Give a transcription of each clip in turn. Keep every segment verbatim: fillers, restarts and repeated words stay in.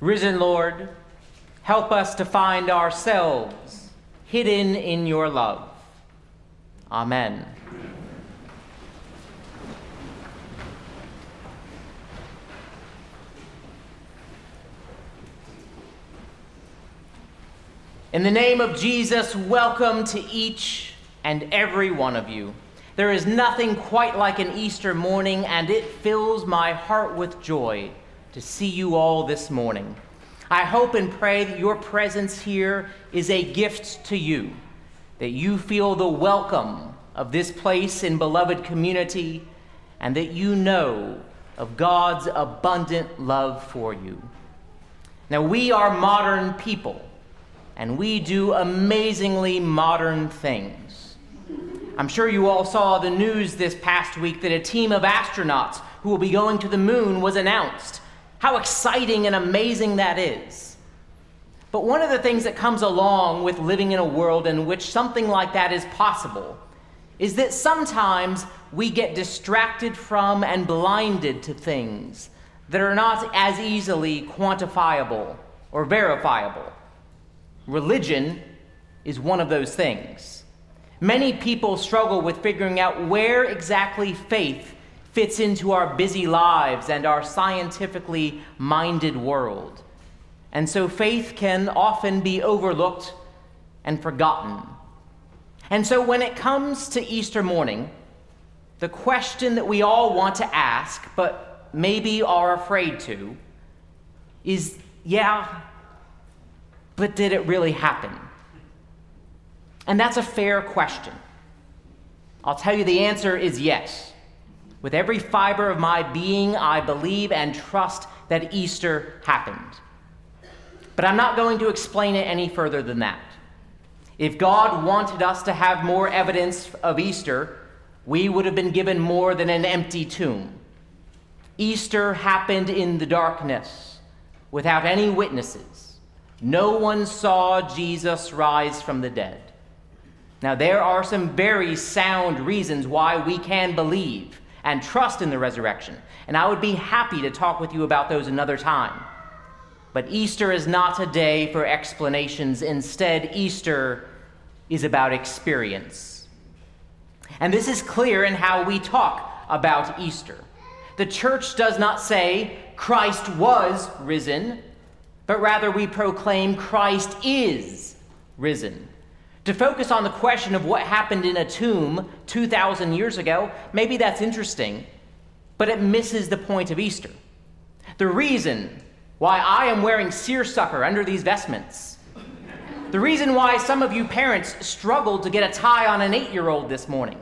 Risen Lord, help us to find ourselves hidden in your love. Amen. In the name of Jesus, welcome to each and every one of you. There is nothing quite like an Easter morning, and it fills my heart with joy to see you all this morning. I hope and pray that your presence here is a gift to you, that you feel the welcome of this place in beloved community, and that you know of God's abundant love for you. Now, we are modern people, and we do amazingly modern things. I'm sure you all saw the news this past week that a team of astronauts who will be going to the moon was announced. How exciting and amazing that is. But one of the things that comes along with living in a world in which something like that is possible is that sometimes we get distracted from and blinded to things that are not as easily quantifiable or verifiable. Religion is one of those things. Many people struggle with figuring out where exactly faith fits into our busy lives and our scientifically minded world. And so faith can often be overlooked and forgotten. And so when it comes to Easter morning, the question that we all want to ask, but maybe are afraid to, is, yeah, but did it really happen? And that's a fair question. I'll tell you the answer is yes. With every fiber of my being, I believe and trust that Easter happened. But I'm not going to explain it any further than that. If God wanted us to have more evidence of Easter, we would have been given more than an empty tomb. Easter happened in the darkness, without any witnesses. No one saw Jesus rise from the dead. Now, there are some very sound reasons why we can believe and trust in the resurrection, and I would be happy to talk with you about those another time. But Easter is not a day for explanations. Instead, Easter is about experience. And this is clear in how we talk about Easter. The church does not say, Christ was risen, but rather we proclaim Christ is risen. To focus on the question of what happened in a tomb two thousand years ago, maybe that's interesting, but it misses the point of Easter. The reason why I am wearing seersucker under these vestments, the reason why some of you parents struggled to get a tie on an eight-year-old this morning,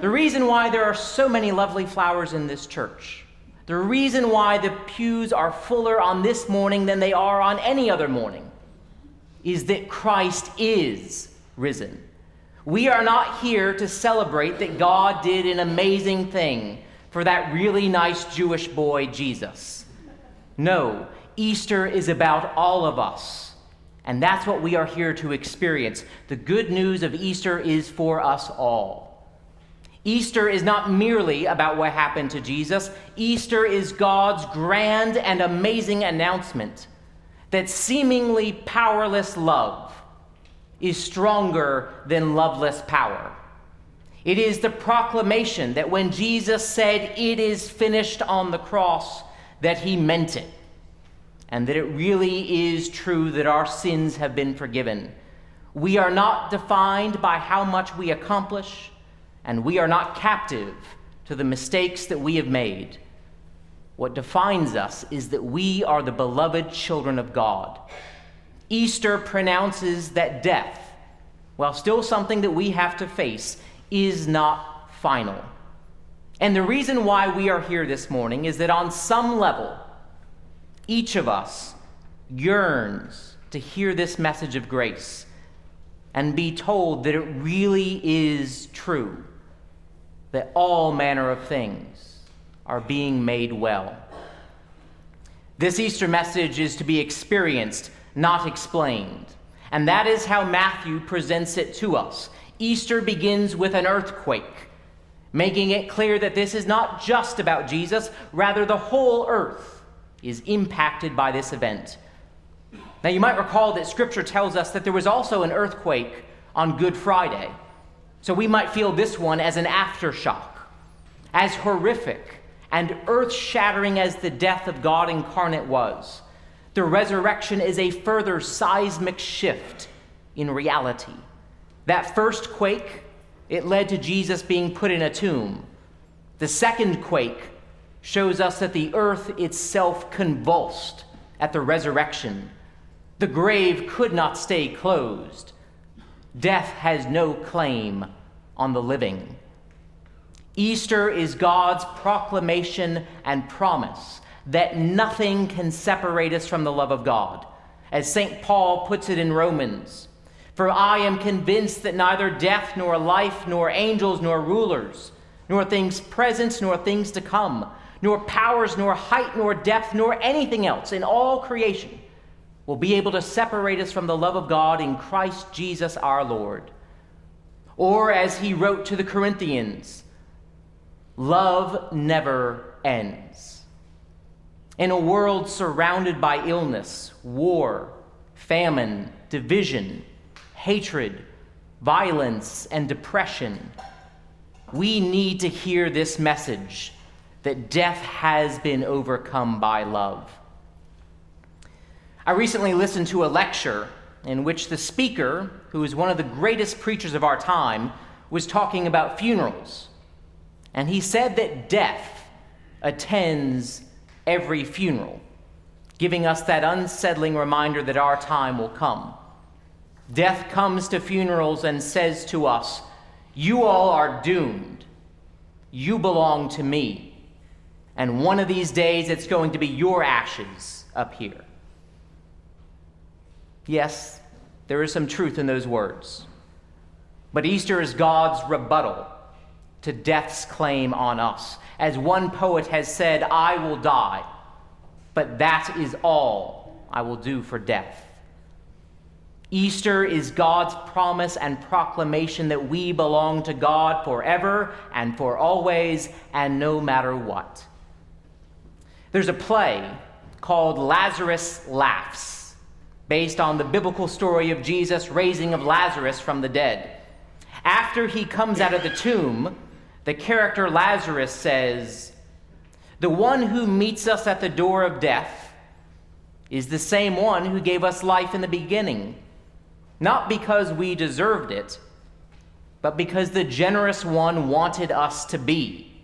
the reason why there are so many lovely flowers in this church, the reason why the pews are fuller on this morning than they are on any other morning is that Christ is risen. We are not here to celebrate that God did an amazing thing for that really nice Jewish boy, Jesus. No, Easter is about all of us, and that's what we are here to experience. The good news of Easter is for us all. Easter is not merely about what happened to Jesus. Easter is God's grand and amazing announcement that seemingly powerless love is stronger than loveless power. It is the proclamation that when Jesus said, "It is finished," on the cross, that he meant it, and that it really is true that our sins have been forgiven. We are not defined by how much we accomplish, and we are not captive to the mistakes that we have made. What defines us is that we are the beloved children of God. Easter pronounces that death, while still something that we have to face, is not final. And the reason why we are here this morning is that on some level, each of us yearns to hear this message of grace and be told that it really is true, that all manner of things are being made well. This Easter message is to be experienced, not explained. And that is how Matthew presents it to us. Easter begins with an earthquake, making it clear that this is not just about Jesus, rather the whole earth is impacted by this event. Now, you might recall that Scripture tells us that there was also an earthquake on Good Friday. So we might feel this one as an aftershock, as horrific and earth-shattering as the death of God incarnate was. The resurrection is a further seismic shift in reality. That first quake, it led to Jesus being put in a tomb. The second quake shows us that the earth itself convulsed at the resurrection. The grave could not stay closed. Death has no claim on the living. Easter is God's proclamation and promise that nothing can separate us from the love of God. As Saint Paul puts it in Romans, "For I am convinced that neither death nor life, nor angels nor rulers, nor things present nor things to come, nor powers nor height nor depth nor anything else in all creation will be able to separate us from the love of God in Christ Jesus our Lord." Or as he wrote to the Corinthians, "Love never ends." In a world surrounded by illness, war, famine, division, hatred, violence, and depression, we need to hear this message that death has been overcome by love. I recently listened to a lecture in which the speaker, who is one of the greatest preachers of our time, was talking about funerals. And he said that death attends every funeral, giving us that unsettling reminder that our time will come. Death comes to funerals and says to us, "You all are doomed. You belong to me. And one of these days it's going to be your ashes up here." Yes, there is some truth in those words. But Easter is God's rebuttal to death's claim on us. As one poet has said, "I will die, but that is all I will do for death." Easter is God's promise and proclamation that we belong to God forever and for always and no matter what. There's a play called Lazarus Laughs, based on the biblical story of Jesus' raising of Lazarus from the dead. After he comes out of the tomb, the character Lazarus says, "The one who meets us at the door of death is the same one who gave us life in the beginning, not because we deserved it, but because the generous one wanted us to be,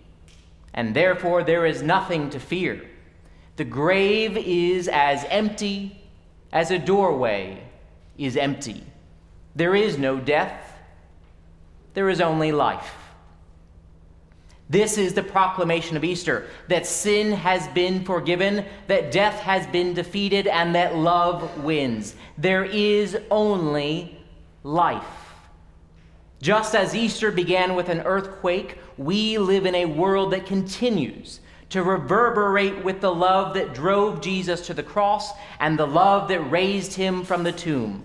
and therefore there is nothing to fear. The grave is as empty as a doorway is empty. There is no death. There is only life." This is the proclamation of Easter, that sin has been forgiven, that death has been defeated, and that love wins. There is only life. Just as Easter began with an earthquake, we live in a world that continues to reverberate with the love that drove Jesus to the cross and the love that raised him from the tomb.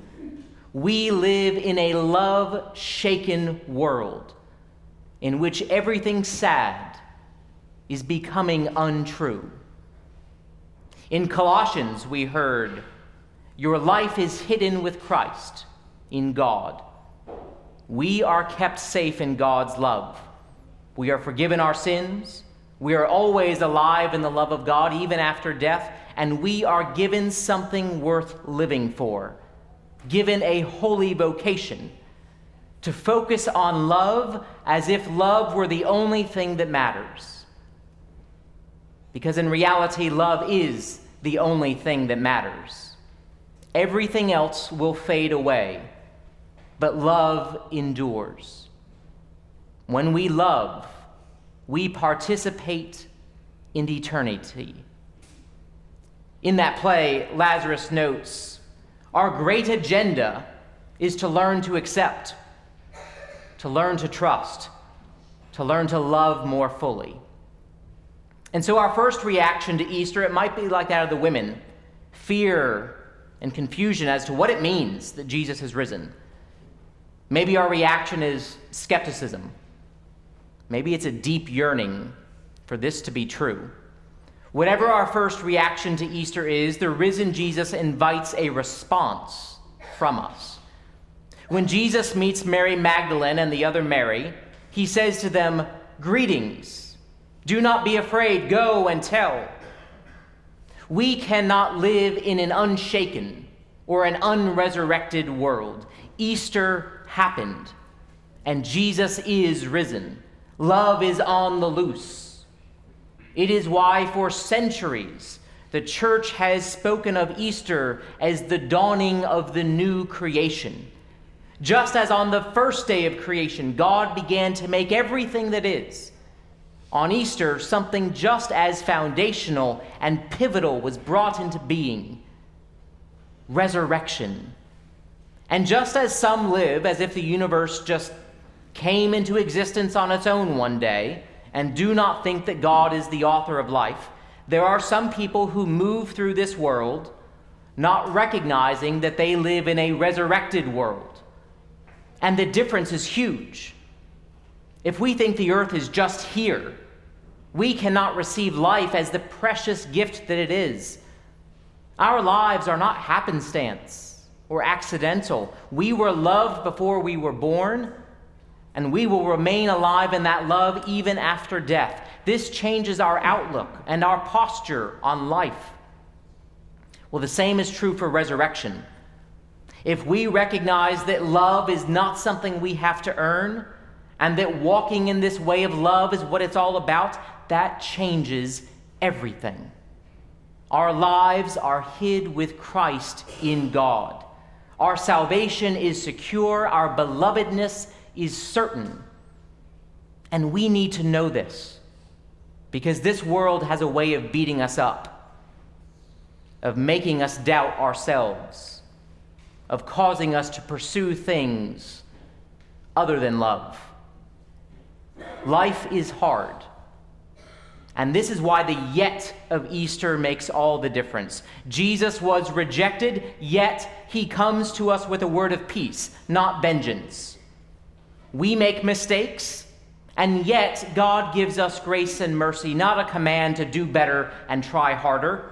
We live in a love-shaken world in which everything sad is becoming untrue. In Colossians, we heard, "Your life is hidden with Christ in God." We are kept safe in God's love. We are forgiven our sins. We are always alive in the love of God, even after death, and we are given something worth living for, given a holy vocation to focus on love as if love were the only thing that matters. Because in reality, love is the only thing that matters. Everything else will fade away, but love endures. When we love, we participate in eternity. In that play, Lazarus notes, "Our great agenda is to learn to accept, to learn to trust, to learn to love more fully." And so our first reaction to Easter, it might be like that of the women, fear and confusion as to what it means that Jesus has risen. Maybe our reaction is skepticism. Maybe it's a deep yearning for this to be true. Whatever our first reaction to Easter is, the risen Jesus invites a response from us. When Jesus meets Mary Magdalene and the other Mary, he says to them, "Greetings. Do not be afraid. Go and tell." We cannot live in an unshaken or an unresurrected world. Easter happened, and Jesus is risen. Love is on the loose. It is why for centuries the church has spoken of Easter as the dawning of the new creation. Just as on the first day of creation, God began to make everything that is, on Easter, something just as foundational and pivotal was brought into being: resurrection. And just as some live as if the universe just came into existence on its own one day and do not think that God is the author of life, there are some people who move through this world not recognizing that they live in a resurrected world. And the difference is huge. If we think the earth is just here, we cannot receive life as the precious gift that it is. Our lives are not happenstance or accidental. We were loved before we were born, and we will remain alive in that love even after death. This changes our outlook and our posture on life. Well, the same is true for resurrection. If we recognize that love is not something we have to earn, and that walking in this way of love is what it's all about, that changes everything. Our lives are hid with Christ in God. Our salvation is secure. Our belovedness is certain. And we need to know this, because this world has a way of beating us up, of making us doubt ourselves, of causing us to pursue things other than love. Life is hard, and this is why the yet of Easter makes all the difference. Jesus was rejected, yet he comes to us with a word of peace, not vengeance. We make mistakes, and yet God gives us grace and mercy, not a command to do better and try harder.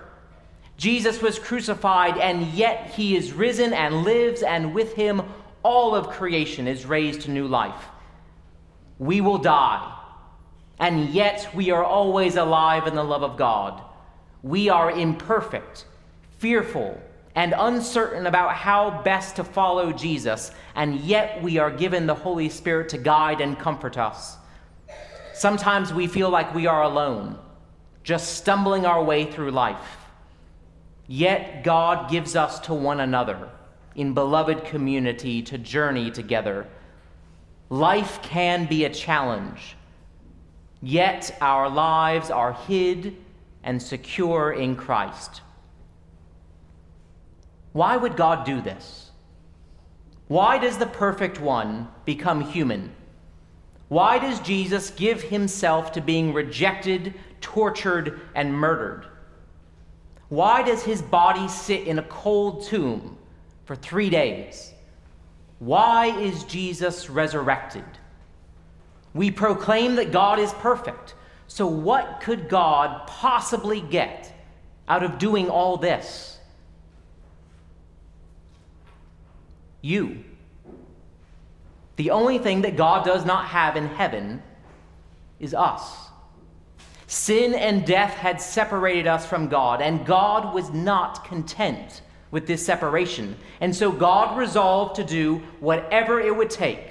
Jesus was crucified, and yet he is risen and lives, and with him all of creation is raised to new life. We will die, and yet we are always alive in the love of God. We are imperfect, fearful, and uncertain about how best to follow Jesus, and yet we are given the Holy Spirit to guide and comfort us. Sometimes we feel like we are alone, just stumbling our way through life. Yet God gives us to one another in beloved community to journey together. Life can be a challenge, yet our lives are hid and secure in Christ. Why would God do this? Why does the perfect one become human? Why does Jesus give himself to being rejected, tortured, and murdered? Why does his body sit in a cold tomb for three days? Why is Jesus resurrected? We proclaim that God is perfect, so what could God possibly get out of doing all this? You. The only thing that God does not have in heaven is us. Sin and death had separated us from God, and God was not content with this separation. And so God resolved to do whatever it would take